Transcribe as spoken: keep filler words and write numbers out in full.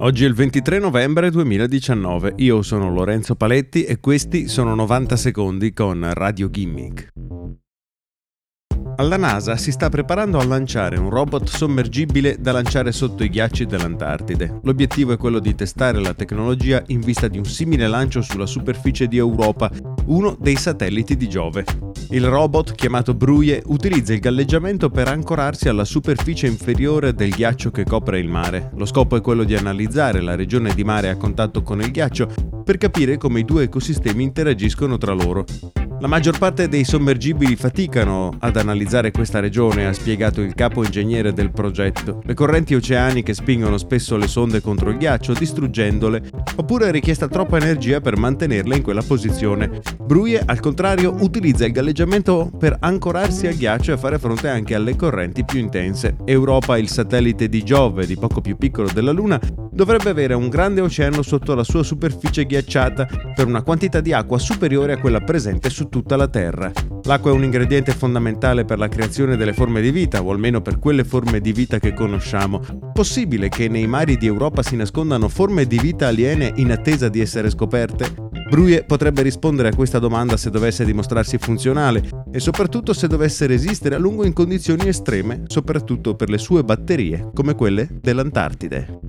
Oggi è il ventitré novembre duemiladiciannove, io sono Lorenzo Paletti e questi sono novanta secondi con Radio Gimmick. Alla NASA si sta preparando a lanciare un robot sommergibile da lanciare sotto i ghiacci dell'Antartide. L'obiettivo è quello di testare la tecnologia in vista di un simile lancio sulla superficie di Europa, uno dei satelliti di Giove. Il robot, chiamato Bruie, utilizza il galleggiamento per ancorarsi alla superficie inferiore del ghiaccio che copre il mare. Lo scopo è quello di analizzare la regione di mare a contatto con il ghiaccio per capire come i due ecosistemi interagiscono tra loro. La maggior parte dei sommergibili faticano ad analizzare questa regione, ha spiegato il capo ingegnere del progetto. Le correnti oceaniche spingono spesso le sonde contro il ghiaccio, distruggendole, oppure è richiesta troppa energia per mantenerle in quella posizione. Bruie, al contrario, utilizza il galleggiamento per ancorarsi al ghiaccio e fare fronte anche alle correnti più intense. Europa, il satellite di Giove, di poco più piccolo della Luna, dovrebbe avere un grande oceano sotto la sua superficie ghiacciata, per una quantità di acqua superiore a quella presente su tutta la Terra. L'acqua è un ingrediente fondamentale per la creazione delle forme di vita, o almeno per quelle forme di vita che conosciamo. Possibile che nei mari di Europa si nascondano forme di vita aliene in attesa di essere scoperte? Bruie potrebbe rispondere a questa domanda se dovesse dimostrarsi funzionale e soprattutto se dovesse resistere a lungo in condizioni estreme, soprattutto per le sue batterie, come quelle dell'Antartide.